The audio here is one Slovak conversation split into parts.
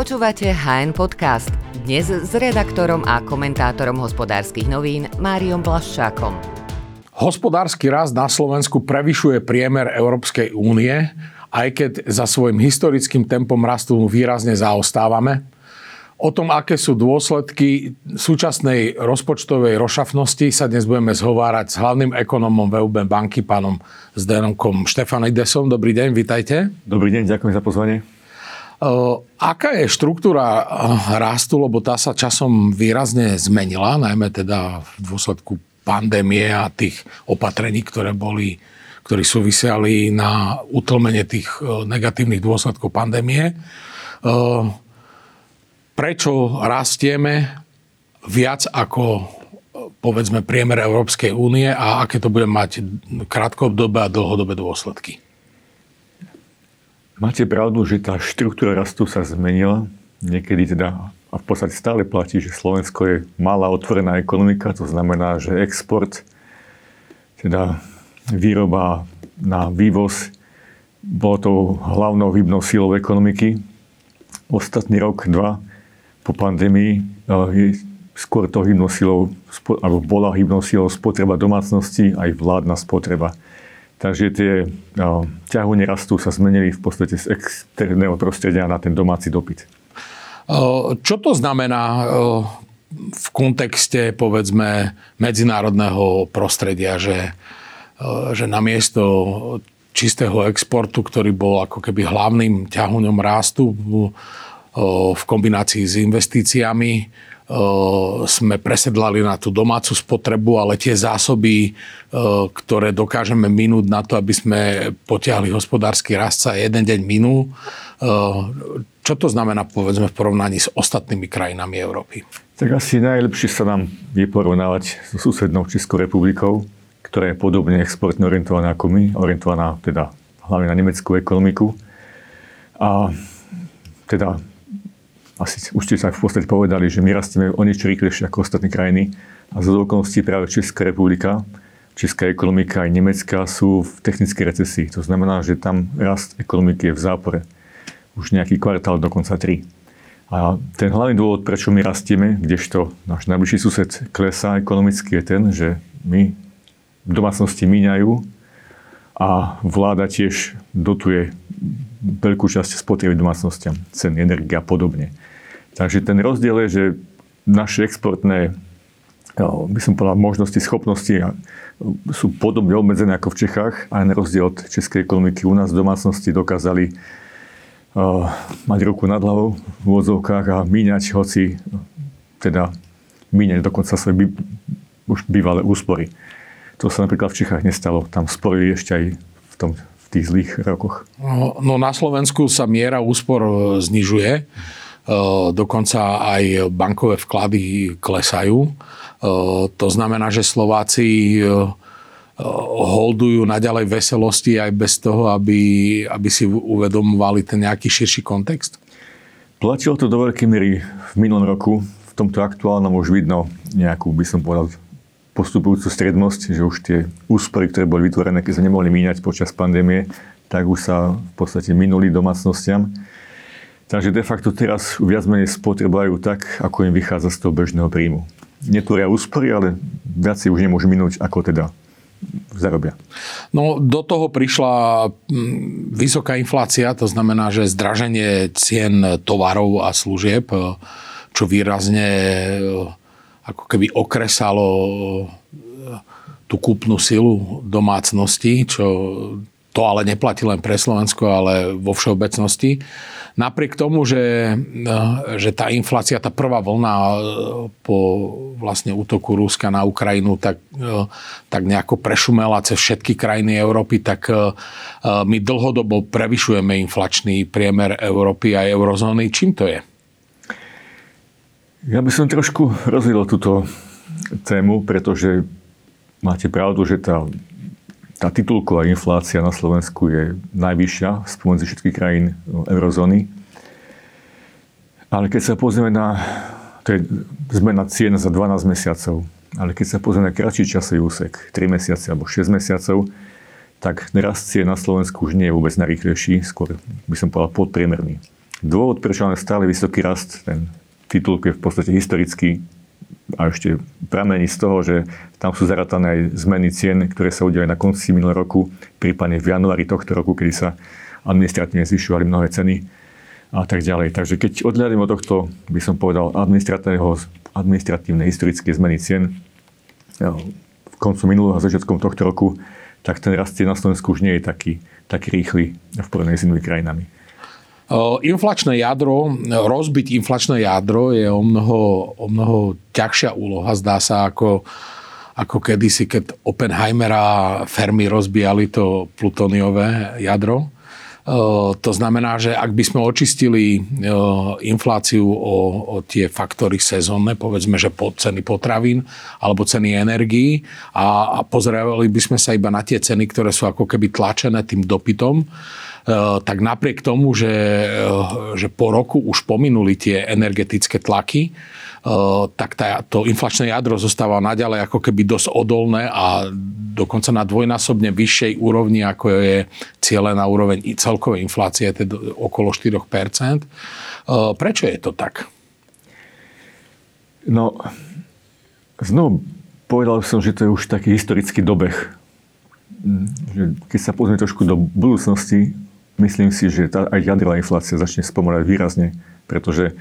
Počúvate HN Podcast, dnes s redaktorom a komentátorom Hospodárskych novín Máriom Blaščákom. Hospodársky rast na Slovensku prevyšuje priemer Európskej únie, aj keď za svojím historickým tempom rastu výrazne zaostávame. O tom, aké sú dôsledky súčasnej rozpočtovej rozšafnosti, sa dnes budeme zhovárať s hlavným ekonomom VUB banky, pánom Zdenkom Štefanidesom. Dobrý deň, vitajte. Dobrý deň, ďakujem za pozvanie. Aká je štruktúra rastu, lebo tá sa časom výrazne zmenila, najmä teda v dôsledku pandémie a tých opatrení, ktoré súviseli na utlmenie tých negatívnych dôsledkov pandémie. Prečo rastieme viac ako, povedzme, priemer Európskej únie a aké to bude mať krátkodobé a dlhodobé dôsledky? Máte pravdu, že tá štruktúra rastu sa zmenila. Niekedy teda, a v podstate stále platí, že Slovensko je malá otvorená ekonomika, to znamená, že export, teda výroba na vývoz, bolo tou hlavnou hybnou silou ekonomiky. Ostatný rok, dva, po pandémii je skôr to hybnou silou, alebo bola hybnou silou spotreba domácnosti, aj vládna spotreba. Takže tie ťahunie rastu sa zmenili v podstate z externého prostredia na ten domáci dopyt. Čo to znamená v kontexte, povedzme, medzinárodného prostredia, že namiesto čistého exportu, ktorý bol ako keby hlavným ťahuňom rastu, v kombinácii s investíciami sme presedlali na tú domácu spotrebu, ale tie zásoby, ktoré dokážeme minúť na to, aby sme potiahli hospodársky rast, sa jeden deň minul. Čo to znamená, povedzme, v porovnaní s ostatnými krajinami Európy? Tak asi najlepšie sa nám je porovnávať so susednou Českou republikou, ktorá je podobne exportne orientovaná ako my, orientovaná teda hlavne na nemeckú ekonomiku. A teda asi už ste sa v podstate povedali, že my rastieme o niečo rýchlejšie ako ostatné krajiny a zo okolností práve Česká republika, česká ekonomika aj nemecká sú v technickej recesii. To znamená, že tam rast ekonomiky je v zápore. Už nejaký kvartál, dokonca 3. A ten hlavný dôvod, prečo my rastieme, kdežto náš najbližší sused klesá ekonomicky, je ten, že my v domácnosti míňajú a vláda tiež dotuje veľkú časť spotreby domácnostiam, ceny energie a podobne. Takže ten rozdiel je, že naše exportné, by som povedal, možnosti, schopnosti sú podobne obmedzené ako v Čechách a na rozdiel od českej ekonomiky u nás domácnosti dokázali mať ruku nad hlavou v úvodzovkách a míňať, hoci teda míňať dokonca svoje už bývalé úspory. To sa napríklad v Čechách nestalo. Tam sporili ešte aj v tých zlých rokoch. No na Slovensku sa miera úspor znižuje. Dokonca aj bankové vklady klesajú. To znamená, že Slováci holdujú naďalej veselosti aj bez toho, aby si uvedomovali ten nejaký širší kontext? Platilo to do veľkej miery v minulom roku. V tomto aktuálnom už vidno nejakú, by som povedal, postupujúcu strednosť, že už tie úspory, ktoré boli vytvorené, keď sa nemohli míňať počas pandémie, tak už sa v podstate minuli domácnostiam. Takže de facto teraz viac menej spotrebujú tak, ako im vychádza z toho bežného príjmu. Netvoria úspory, ale viac si už nemôžu minúť, ako teda zarobia. No do toho prišla vysoká inflácia, to znamená, že zdraženie cien tovarov a služieb, čo výrazne ako keby okresalo tú kúpnu silu domácnosti, čo to ale neplatí len pre Slovensko, ale vo všeobecnosti. Napriek tomu, že tá inflácia, tá prvá vlna po vlastne útoku Ruska na Ukrajinu tak nejako prešumela cez všetky krajiny Európy, tak my dlhodobo prevyšujeme inflačný priemer Európy a eurozóny. Čím to je? Ja by som trošku rozvedol túto tému, pretože máte pravdu, že tá titulková inflácia na Slovensku je najvyššia spomedzi všetkých krajín eurozóny. Ale keď sa pozrieme na, to je zmena cien za 12 mesiacov, ale keď sa pozrieme na kratší časový úsek, 3 mesiace alebo 6 mesiacov, tak rast cien na Slovensku už nie je vôbec najrýchlejší, skôr by som povedal podpriemerný. Dôvod, prečo máme stále vysoký rast, ten titul je v podstate historický a ešte pramení z toho, že tam sú zaratané aj zmeny cien, ktoré sa udiali na konci minulého roku, prípadne v januári tohto roku, kedy sa administratívne zvyšovali mnohé ceny a tak ďalej. Takže keď odhľadím od tohto, by som povedal, administratívne historické zmeny cien v koncu minulého a začiatkom tohto roku, tak ten rast cien na Slovensku už nie je taký rýchly v porovnaní s inými krajinami. Rozbiť inflačné jadro je o mnoho ťažšia úloha, zdá sa, ako kedysi, keď Oppenheimera Fermi rozbijali to plutóniové jadro. To znamená, že ak by sme očistili infláciu o tie faktory sezónne, povedzme, že ceny potravín alebo ceny energií a pozerali by sme sa iba na tie ceny, ktoré sú ako keby tlačené tým dopytom, tak napriek tomu, že po roku už pominuli tie energetické tlaky, tak to inflačné jadro zostáva naďalej ako keby dosť odolné a dokonca na dvojnásobne vyššej úrovni, ako je cieľená úroveň celkovej inflácie, teda okolo 4%. Prečo je to tak? No, znovu povedal som, že to je už taký historický dobeh. Keď sa pozrieme trošku do budúcnosti, myslím si, že aj jadrová inflácia začne spomaľať výrazne, pretože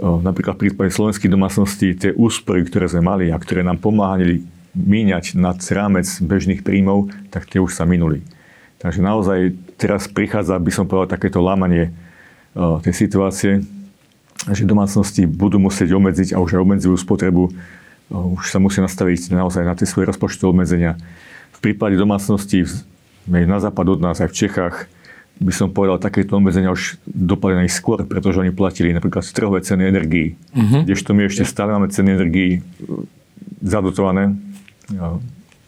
napríklad v prípade slovenských domácností tie úspory, ktoré sme mali a ktoré nám pomáhali míňať nad rámec bežných príjmov, tak tie už sa minuli. Takže naozaj teraz prichádza, by som povedal, takéto lámanie tej situácie, že domácnosti budú musieť obmedziť a už aj obmedzujú spotrebu, už sa musia nastaviť naozaj na tie svoje rozpočtové obmedzenia. V prípade domácností na západ od nás, aj v Čechách, by som povedal, takéto obmedzenia už dopadli na ich skôr, pretože oni platili napríklad trhové ceny energií. Kdežto my ešte stále máme ceny energií zadotované.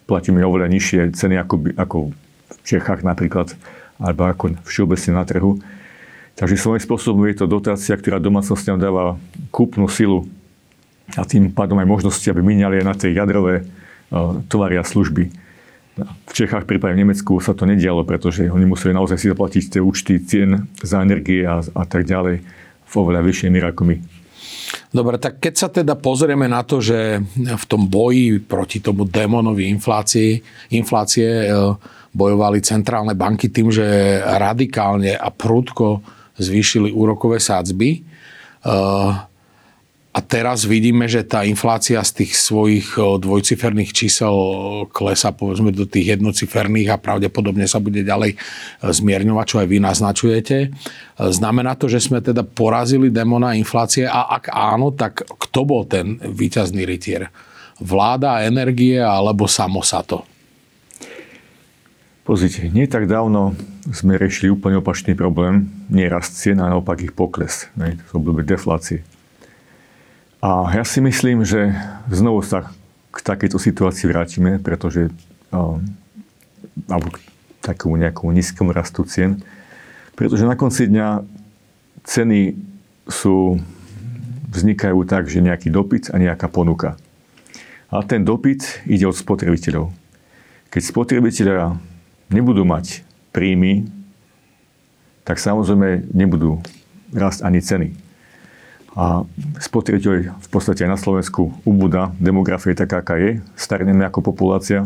Platíme oveľa nižšie ceny ako v Čechách napríklad, alebo ako všeobecne na trhu. Takže svojím spôsobom je to dotácia, ktorá domácnostiam dáva kúpnu silu a tým pádom aj možnosti, aby míňali aj na tie jadrové tovary a služby. V Čechách, prípadne v Nemecku, sa to nedialo, pretože oni museli naozaj si zaplatiť tie účty cien za energie a tak ďalej v oveľa vyššej miere ako my. Dobre, tak keď sa teda pozrieme na to, že v tom boji proti tomu démonovi inflácie bojovali centrálne banky tým, že radikálne a prudko zvýšili úrokové sádzby. A teraz vidíme, že tá inflácia z tých svojich dvojciferných čísel klesá, povedzme, do tých jednociferných a pravdepodobne sa bude ďalej zmierňovať, čo aj vy naznačujete. Znamená to, že sme teda porazili démona inflácie a ak áno, tak kto bol ten víťazný rytier? Vláda, energie alebo samo sa to? Pozrite, nie tak dávno sme riešili úplne opačný problém. Nie rast cien, ale naopak ich pokles. To obdobie deflácie. A ja si myslím, že znovu sa k takejto situácii vrátime, pretože k takému nejakému nízkemu rastu cien. Pretože na konci dňa ceny vznikajú tak, že nejaký dopyt a nejaká ponuka. A ten dopyt ide od spotrebiteľov. Keď spotrebitelia nebudú mať príjmy, tak samozrejme nebudú rásť ani ceny. A spotrebiteľ v podstate aj na Slovensku ubúda, demografia je taká, aká je, starneme ako populácia.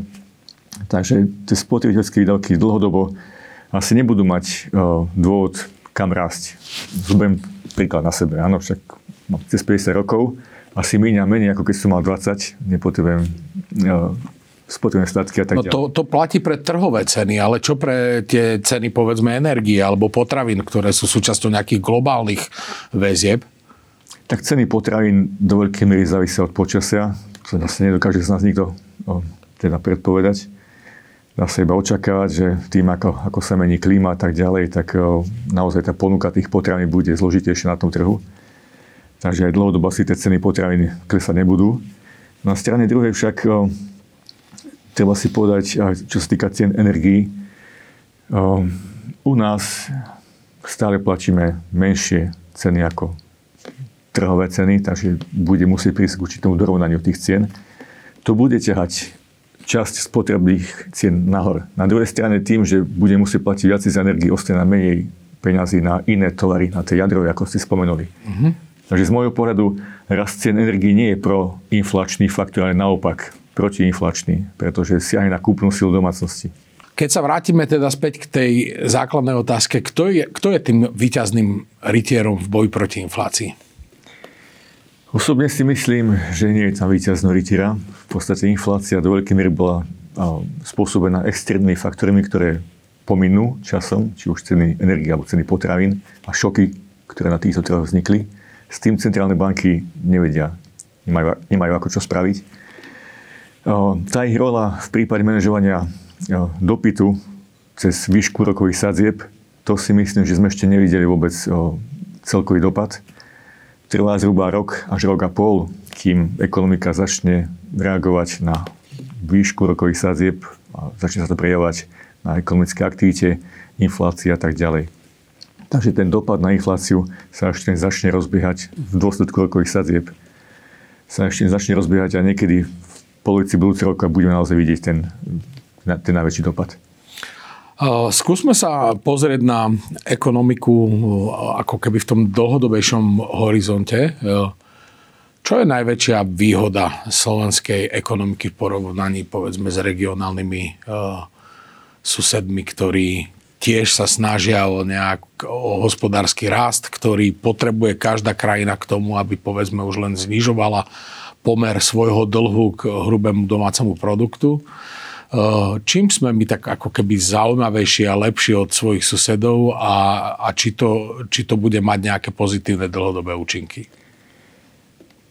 Takže tie spotrebiteľské výdavky dlhodobo asi nebudú mať dôvod, kam rásť. Zoberiem príklad na sebe. Áno, však mám cez 50 rokov, asi míňam menej, ako keď som mal 20, nepotrebujem spotrebné statky a tak ďalej. No to platí pre trhové ceny, ale čo pre tie ceny, povedzme, energie alebo potravín, ktoré sú súčasťou nejakých globálnych väzieb? Tak ceny potravín do veľkej miery závisia od počasia. To zase nedokáže z nás nikto teda predpovedať. Dá sa iba očakávať, že tým, ako sa mení klíma a tak ďalej, tak naozaj tá ponuka tých potravín bude zložitejšia na tom trhu. Takže aj dlhodobo si tie ceny potravín klesať nebudú. Na strane druhej však treba si povedať, čo sa týka cien energií, u nás stále platíme menšie ceny ako trhové ceny, takže bude musieť prísť k určitému dorovnaniu tých cien. To bude ťahať časť spotrebných cien nahor. Na druhej strane tým, že bude musieť platiť viac za energii, ostane menej peňazí na iné tovary, na tie jadrové, ako ste spomenuli. Mm-hmm. Takže z môjho pohľadu rast cien energií nie je proinflačný faktor, ale naopak protiinflačný, pretože siahne na kúpnu silu domácnosti. Keď sa vrátime teda späť k tej základnej otázke, kto je tým víťazným rytierom v boji proti inflácii? Osobne si myslím, že nie je tam víťazného rytiera. V podstate inflácia do veľkej miery bola spôsobená extrémnymi faktormi, ktoré pominú časom, či už ceny energie alebo ceny potravín a šoky, ktoré na týchto trhoch vznikli. S tým centrálne banky nevedia, nemajú ako čo spraviť. Tá ich rola v prípade manažovania dopytu cez výšku rokových sadzieb, to si myslím, že sme ešte nevideli vôbec celkový dopad. Trvá zhruba rok a pol, kým ekonomika začne reagovať na výšku rokových sadzieb a začne sa to prejavovať na ekonomické aktivite, inflácii a tak ďalej. Takže ten dopad na infláciu sa ešte začne rozbiehať v dôsledku rokových sadzieb. Sa ešte začne rozbiehať a niekedy v polovici budúceho roka budeme naozaj vidieť ten najväčší dopad. Skúsme sa pozrieť na ekonomiku ako keby v tom dlhodobejšom horizonte. Čo je najväčšia výhoda slovenskej ekonomiky v porovnaní, povedzme, s regionálnymi susedmi, ktorí tiež sa snažia o hospodársky rast, ktorý potrebuje každá krajina k tomu, aby, povedzme, už len znižovala pomer svojho dlhu k hrubému domácemu produktu. Čím sme my tak ako keby zaujímavejší a lepší od svojich susedov a či to bude mať nejaké pozitívne dlhodobé účinky?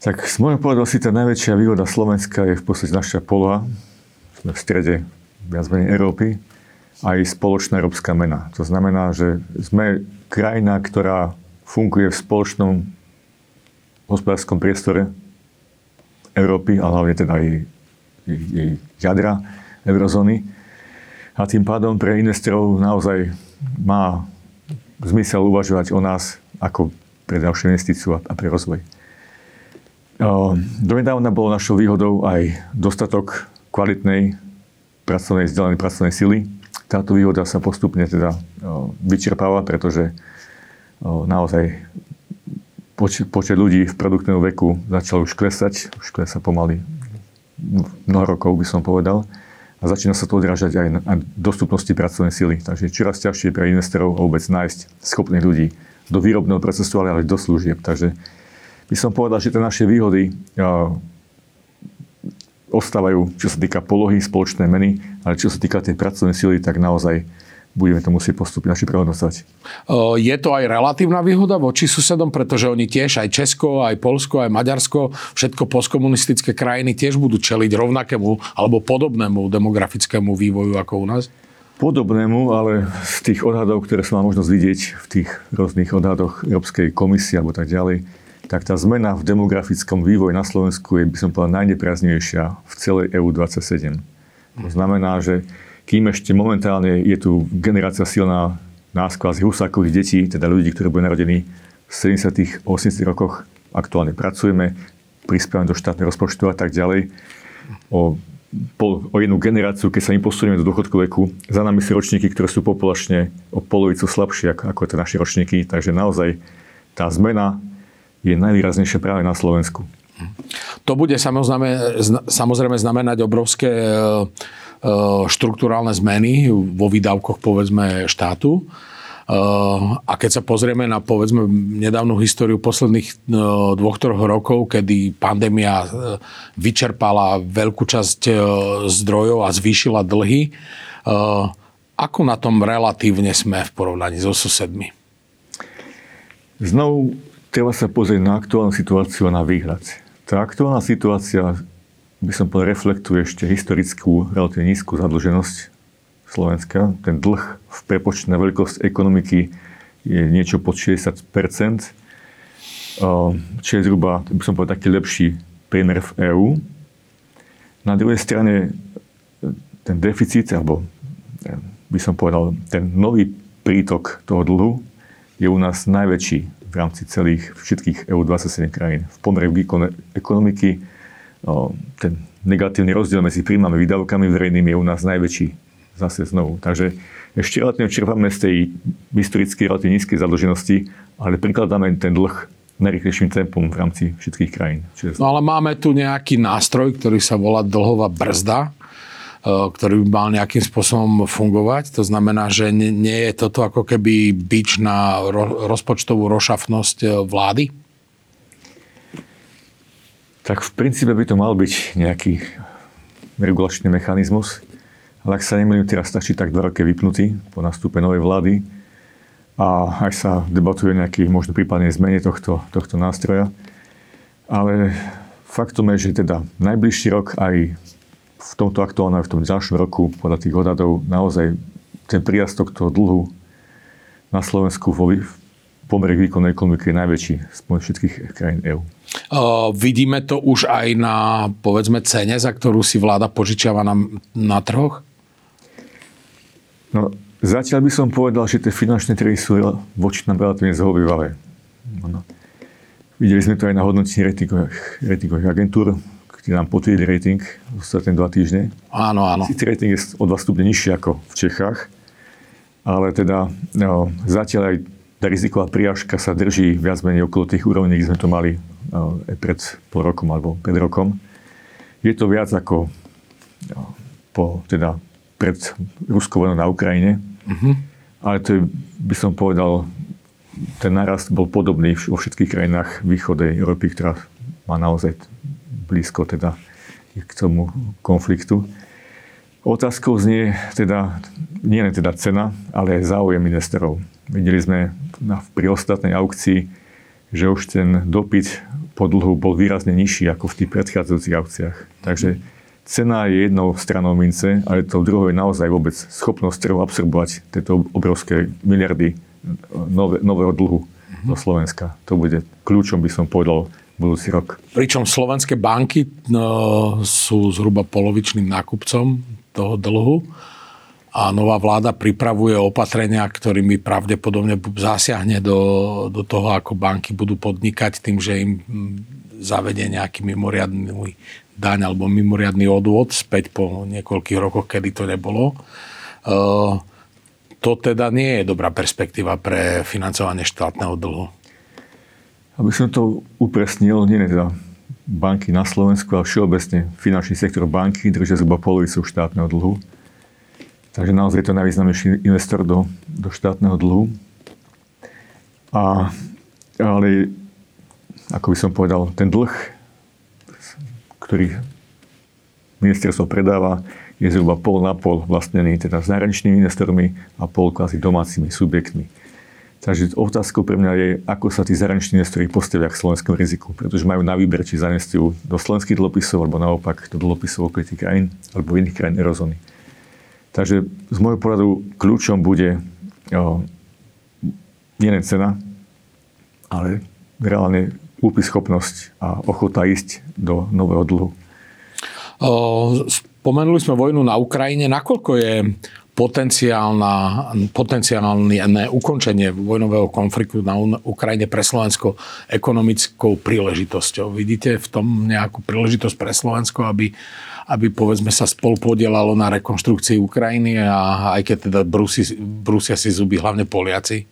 Tak z môjho pohľadu asi tá najväčšia výhoda Slovenska je v podstate naša poloha. Sme v strede viac menej Európy a aj spoločná európska mena. To znamená, že sme krajina, ktorá funguje v spoločnom hospodárskom priestore Európy, ale hlavne teda jej jadra eurozóny. A tým pádom pre investorov naozaj má zmysel uvažovať o nás ako pre ďalšiu investíciu a pre rozvoj. Donedávna bolo našou výhodou aj dostatok kvalitnej vzdelanej pracovnej sily. Táto výhoda sa postupne teda vyčerpáva, pretože naozaj počet ľudí v produktnom veku začal už klesať. Už klesa pomaly mnoho rokov, by som povedal. A začína sa to odrážať aj na dostupnosti pracovnej sily. Takže čoraz ťažšie pre investorov vôbec nájsť schopných ľudí do výrobného procesu, ale aj do služieb. Takže by som povedal, že tie naše výhody ostávajú, čo sa týka polohy, spoločnej meny, ale čo sa týka tej pracovnej sily, tak naozaj budeme to musieť postupne naši prehodnocovať. Je to aj relatívna výhoda voči susedom, pretože oni tiež, aj Česko, aj Poľsko, aj Maďarsko, všetko postkomunistické krajiny tiež budú čeliť rovnakému alebo podobnému demografickému vývoju ako u nás? Podobnému, ale z tých odhadov, ktoré som mal možnosť vidieť v tých rôznych odhadoch Európskej komisie alebo tak ďalej, tak tá zmena v demografickom vývoji na Slovensku je, by som povedal, najnepriaznivejšia v celej EU27. To znamená, že kým ešte momentálne je tu generácia silná nás kvázi husákových detí, teda ľudí, ktorí boli narodení v 70. a 80. rokoch, aktuálne pracujeme, prispievame do štátneho rozpočtu a tak ďalej. O jednu generáciu, keď sa im posunieme do dôchodkového veku, za nami sú ročníky, ktoré sú populačne o polovicu slabšie ako tie naše ročníky, takže naozaj tá zmena je najvýraznejšia práve na Slovensku. To bude samozrejme znamenať obrovské štruktúrálne zmeny vo výdavkoch, povedzme, štátu. A keď sa pozrieme na, povedzme, nedávnu históriu posledných 2-3 rokov, kedy pandémia vyčerpala veľkú časť zdrojov a zvýšila dlhy, ako na tom relatívne sme v porovnaní so susedmi? Znovu treba sa pozrieť na aktuálnu situáciu a na výhľad. Tá aktuálna situácia, by som povedal, reflektuje ešte historickú, relatívne nízku zadlženosť Slovenska. Ten dlh v prepočte na veľkosť ekonomiky je niečo pod 60%, čo je zhruba, by som povedal, taký lepší priemer v EÚ. Na druhej strane ten deficit, alebo by som povedal, ten nový prítok toho dlhu je u nás najväčší v rámci všetkých EU 27 krajín. V pomere výkonu ekonomiky ten negatívny rozdiel medzi príjmami a výdavkami verejnými je u nás najväčší zase znovu. Takže Ešte relatívne čerpáme z tej historicky relatívne nízkej zadlženosti, ale prikladáme ten dlh najrýchlejším tempom v rámci všetkých krajín. No ale máme tu nejaký nástroj, ktorý sa volá dlhová brzda, ktorý by mal nejakým spôsobom fungovať. To znamená, že nie je toto ako keby bič na rozpočtovú rošafnosť vlády? Tak v princípe by to mal byť nejaký regulačný mechanizmus, ale ak sa nemýlim, teraz stačí tak 2 roky vypnutý po nástupe novej vlády a až sa debatuje nejaký možno prípadne zmene tohto nástroja. Ale faktom je, že teda najbližší rok aj v tomto aktuálnom, aj v tom ďalšom roku, podľa tých odhadov, naozaj ten prírastok toho dlhu na Slovensku v pomere k výkonnej ekonomike je najväčší z všetkých krajín EÚ. Vidíme to už aj na, povedzme, cene, za ktorú si vláda požičiava na trhoch? No, zatiaľ by som povedal, že tie finančné trhy sú voči nám relatívne zhovývavé. No. Videli sme to aj na hodnotení ratingových agentúr, kde nám potvrdili rating ostatné 2 týždne. Áno. Sice rating je o 2 stupne nižší ako v Čechách, ale teda no, zatiaľ aj tá riziková prirážka sa drží viac menej okolo tých úrovní, kde sme to mali pred pol rokom alebo pred rokom. Je to viac ako pred ruskou vojnou na Ukrajine, ale to je, by som povedal, ten nárast bol podobný vo všetkých krajinách východnej Európy, ktorá má naozaj blízko teda k tomu konfliktu. Otázkou znie teda, nie len teda cena, ale aj záujem investorov. Videli sme pri ostatnej aukcii, že už ten dopyt po dlhu bol výrazne nižší ako v tých predchádzajúcich aukciách. Takže cena je jednou stranou mince, ale to druhou je naozaj vôbec schopnosť trhu absorbovať tieto obrovské miliardy nového dlhu do Slovenska. To bude kľúčom, by som povedal, budúci rok. Pričom slovenské banky sú zhruba polovičným nákupcom toho dlhu a nová vláda pripravuje opatrenia, ktorými pravdepodobne zasiahne do toho, ako banky budú podnikať tým, že im zavede nejaký mimoriadny daň alebo mimoriadny odvod späť po niekoľkých rokoch, kedy to nebolo. To teda nie je dobrá perspektíva pre financovanie štátneho dlhu. Aby som to upresnil, nie teda banky na Slovensku, ale všeobecne finančný sektor banky držia zhruba polovicu štátneho dlhu. Takže naozaj je to najvýznamnejší investor do štátneho dlhu. Ale, ako by som povedal, ten dlh, ktorý ministerstvo predáva, je zhruba pol na pol vlastnený teda zahraničnými investormi a pol kvázi domácimi subjektmi. Takže otázkou pre mňa je, ako sa tí zahraniční investori postavia k slovenskému riziku, pretože majú na výber, či zainvestujú do slovenských dlhopisov, alebo naopak do dlhopisov okolitých krajín, alebo iných krajín eurozóny. Takže z môjho pohľadu kľúčom bude nielen cena, ale reálne úprimnosť a ochota ísť do nového dlhu. Spomenuli sme vojnu na Ukrajine. Nakoľko je potenciálne ukončenie vojnového konfliktu na Ukrajine pre Slovensko ekonomickou príležitosťou? Vidíte v tom nejakú príležitosť pre Slovensko, aby povedzme sa spolupodielalo na rekonštrukcii Ukrajiny, a aj keď teda brúsia si zuby hlavne Poliaci?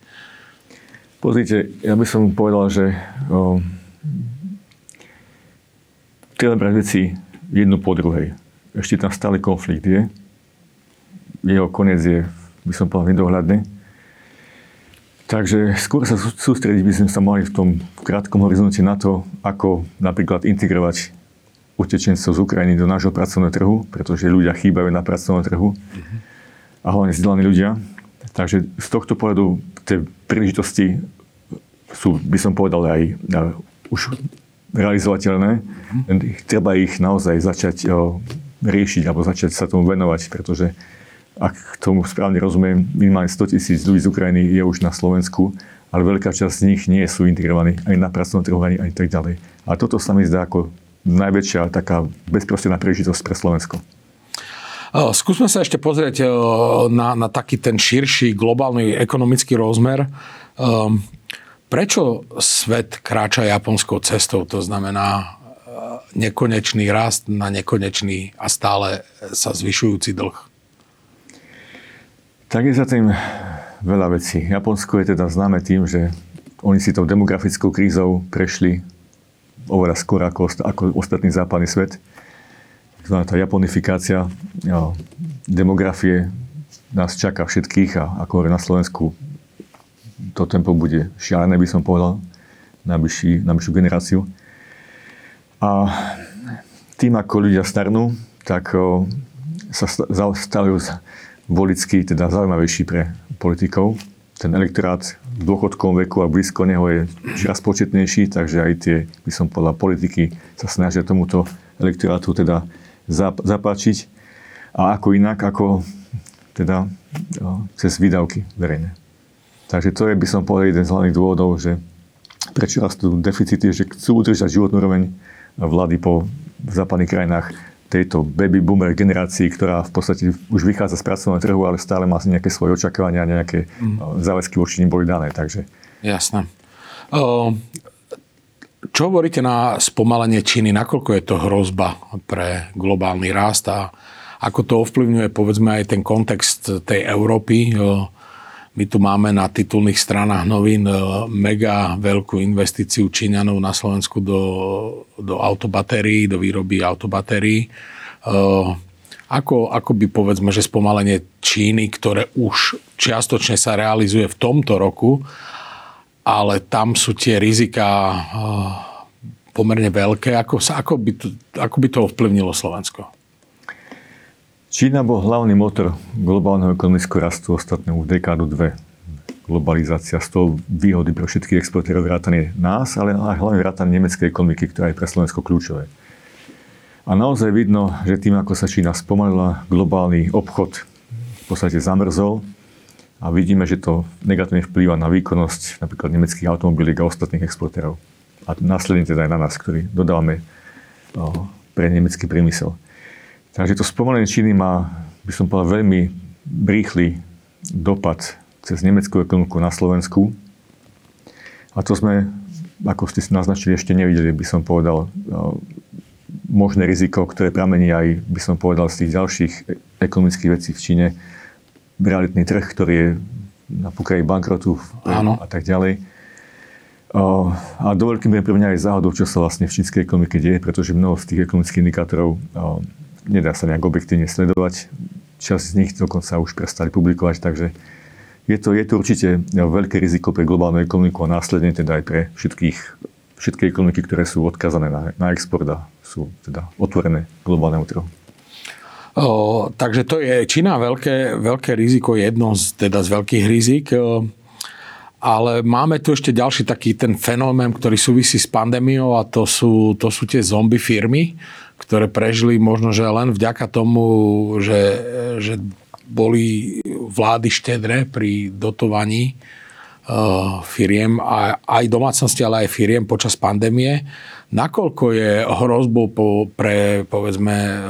Pozrite, ja by som povedal, že treba brať veci jednu po druhej. Ešte tam stále konflikt je. Jeho koniec je, by som povedal, nedohľadný. Takže skôr sa sústrediť by sme sa mali v tom krátkom horizonte na to, ako napríklad integrovať utečencov z Ukrajiny do nášho pracovného trhu, pretože ľudia chýbajú na pracovnom trhu a hlavne vzdelaní ľudia. Takže z tohto pohľadu tie príležitosti sú, by som povedal, aj už realizovateľné. Treba ich naozaj začať riešiť alebo začať sa tomu venovať, pretože ak tomu správne rozumiem, minimálne 100 000 ľudí z Ukrajiny je už na Slovensku, ale veľká časť z nich nie sú integrovaní ani na pracovnom trhu, ani tak ďalej. A toto sa mi zdá ako najväčšia taká bezprostredná príležitosť pre Slovensko. Skúsme sa ešte pozrieť na taký ten širší globálny ekonomický rozmer. Prečo svet kráča japonskou cestou? To znamená nekonečný rast na nekonečný a stále sa zvyšujúci dlh. Tak je za tým veľa vecí. Japonsko je teda známe tým, že oni si tou demografickou krízou prešli oveľa skôr ako ostatný západný svet. Znamená, tá japonifikácia demografie nás čaká všetkých a ako na Slovensku to tempo bude šialené, by som povedal, na najbližšiu generáciu. A tým, ako ľudia starnú, tak sa stávajú volicky teda zaujímavejší pre politikov. Ten elektorát v dôchodkovom veku a blízko neho je čoraz početnejší, takže aj tie, by som povedal, politiky sa snažia tomuto elektorátu teda zapáčiť. A ako inak, ako teda cez výdavky verejné. Takže to je, by som povedal, jeden z hlavných dôvodov, že prečo rastú deficity, že chcú udržať životnú úroveň vlády po západných krajinách tejto baby boomer generácii, ktorá v podstate už vychádza z pracovného trhu, ale stále má nejaké svoje očakávania, nejaké záväzky voči nim boli dané. Takže. Jasné. Čo hovoríte na spomalenie Číny? Nakoľko je to hrozba pre globálny rast a ako to ovplyvňuje, povedzme, aj ten kontext tej Európy? My tu máme na titulných stranách novín mega veľkú investíciu Číňanov na Slovensku do autobatérií, do výroby autobatérií. Ako by, povedzme, že spomalenie Číny, ktoré už čiastočne sa realizuje v tomto roku, ale tam sú tie riziká pomerne veľké, ako by to ovplyvnilo Slovensko? Čína bol hlavný motor globálneho ekonomického rastu ostatného dekádu dve. Globalizácia z toho výhody pre všetkých exportérov vrátane nás, ale aj hlavne vrátane nemeckej ekonomiky, ktorá je pre Slovensko kľúčové. A naozaj vidno, že tým, ako sa Čína spomalila, globálny obchod v podstate zamrzol a vidíme, že to negatívne vplýva na výkonnosť napríklad nemeckých automobiliek a ostatných exportérov. A následne teda aj na nás, ktorí dodávame pre nemecký priemysel. Takže to spomalenie Číny má, by som povedal, veľmi rýchly dopad cez nemeckú ekonomiku na Slovensku. A to sme, ako ste si naznačili, ešte nevideli, by som povedal, možné riziko, ktoré pramení aj, by som povedal, z tých ďalších ekonomických vecí v Číne. Realitný trh, ktorý je na pokraji bankrotu a tak ďalej. A do veľkým je pre mňa aj záhodou, čo sa vlastne v čínskej ekonomike deje, pretože mnoho z tých ekonomických indikátorov nedá sa nejak objektívne sledovať. Časť z nich dokonca už prestali publikovať, takže je to určite veľké riziko pre globálnu ekonomiku a následne teda aj pre všetky ekonomiky, ktoré sú odkazané na export a sú teda otvorené globálnemu trhu. Takže to je Čína veľké riziko, jedno z veľkých rizik. Ale máme tu ešte ďalší taký ten fenomén, ktorý súvisí s pandémiou a to sú tie zombie firmy, ktoré prežili možno, že len vďaka tomu, že boli vlády štedré pri dotovaní firiem a aj domácnosti, ale aj firiem počas pandémie. Nakoľko je hrozbou pre, povedzme,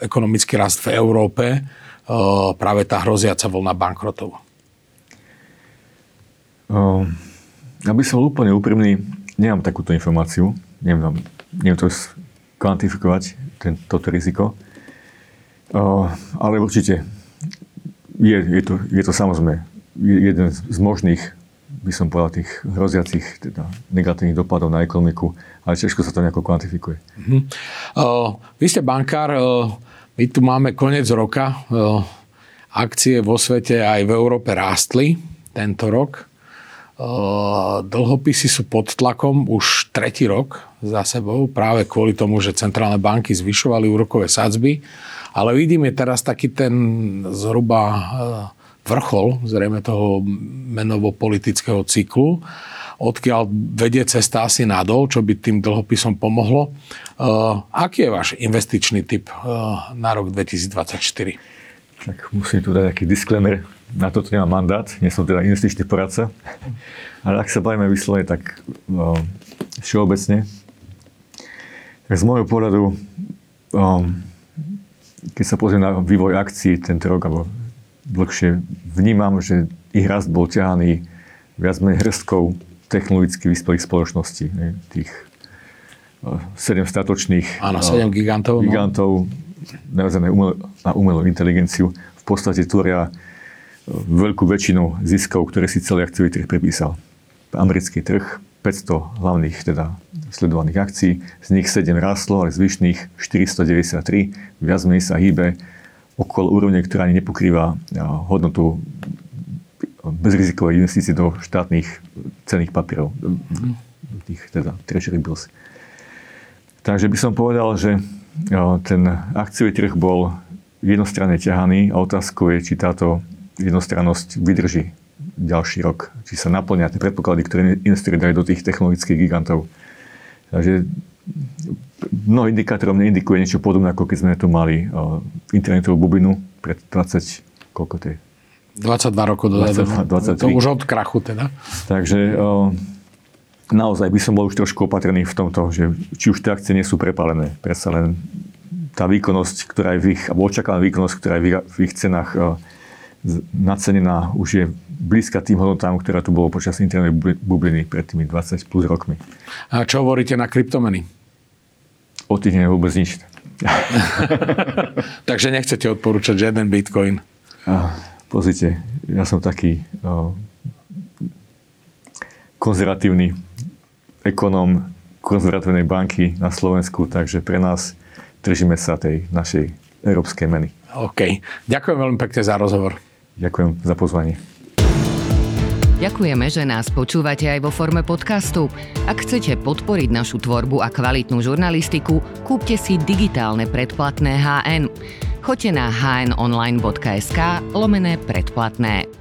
ekonomický rast v Európe práve tá hroziaca vlna bankrotov? Aby som úplne úprimný, nemám takúto informáciu, neviem to kvantifikovať, toto riziko, ale určite je to samozrejme jeden z možných, by som povedal, tých hroziacich teda negatívnych dopadov na ekonomiku, ale ťažko sa to nejako kvantifikuje. Vy ste bankár, my tu máme koniec roka, akcie vo svete aj v Európe rástli tento rok. Dlhopisy sú pod tlakom už tretí rok za sebou, práve kvôli tomu, že centrálne banky zvyšovali úrokové sadzby, ale vidíme teraz taký ten zhruba vrchol zrejme toho menovo-politického cyklu, odkiaľ vedie cesta asi nadol, čo by tým dlhopisom pomohlo. Aký je váš investičný tip na rok 2024? Tak musím tu dať taký disclaimer. Na toto nemám mandát, nie som teda investičný poradca, ale ak sa bavíme vyslovene, tak všeobecne. Tak z môjho pohľadu, keď sa pozriem na vývoj akcií tento rok, alebo dlhšie, vnímam, že ich rast bol ťahaný viac menej hrstkou technologicky vyspelých spoločností. Ne? Tých 7 statočných gigantov naviazaných na umelú inteligenciu v podstate tvoria veľkú väčšinu ziskov, ktoré si celý akciový trh pripísal. Americký trh, 500 hlavných teda sledovaných akcií, z nich 7 rástlo, ale zvyšných 493, viac menej sa hýbe okolo úrovne, ktorá ani nepokrýva hodnotu bezrizikovej investície do štátnych cenných papierov, tých teda treasury bills. Takže by som povedal, že ten akciový trh bol jednostranne ťahaný a otázkou je, či táto jednostrannosť vydrží ďalší rok, či sa naplňia tie predpoklady, ktoré investori dajú do tých technologických gigantov. Takže mnoho indikátorov neindikuje niečo podobné, ako keď sme tu mali internetovú bublinu pred 22 rokov dozadu. To už od krachu teda. Takže naozaj by som bol už trošku opatrný v tomto, že či už tie akcie nie sú prepálené. Predsa len tá výkonnosť, ktorá je v ich, alebo očakávaná výkonnosť, ktorá je v ich cenách nacenená, už je blízka tým hodnotám, ktorá tu bolo počas internetovej bubliny pred tými 20 plus rokmi. A čo hovoríte na kryptomeny? O tých nie je vôbec nič. Takže nechcete odporúčať žiaden bitcoin? Pozrite, ja som taký konzervatívny ekonóm konzervatívnej banky na Slovensku, takže pre nás držíme sa tej našej európskej meny. OK. Ďakujem veľmi pekne za rozhovor. Ďakujem za pozvanie. Ďakujeme, že nás počúvate aj vo forme podcastu. Ak chcete podporiť našu tvorbu a kvalitnú žurnalistiku, kúpte si digitálne predplatné HN. Choďte na hnonline.sk /predplatné.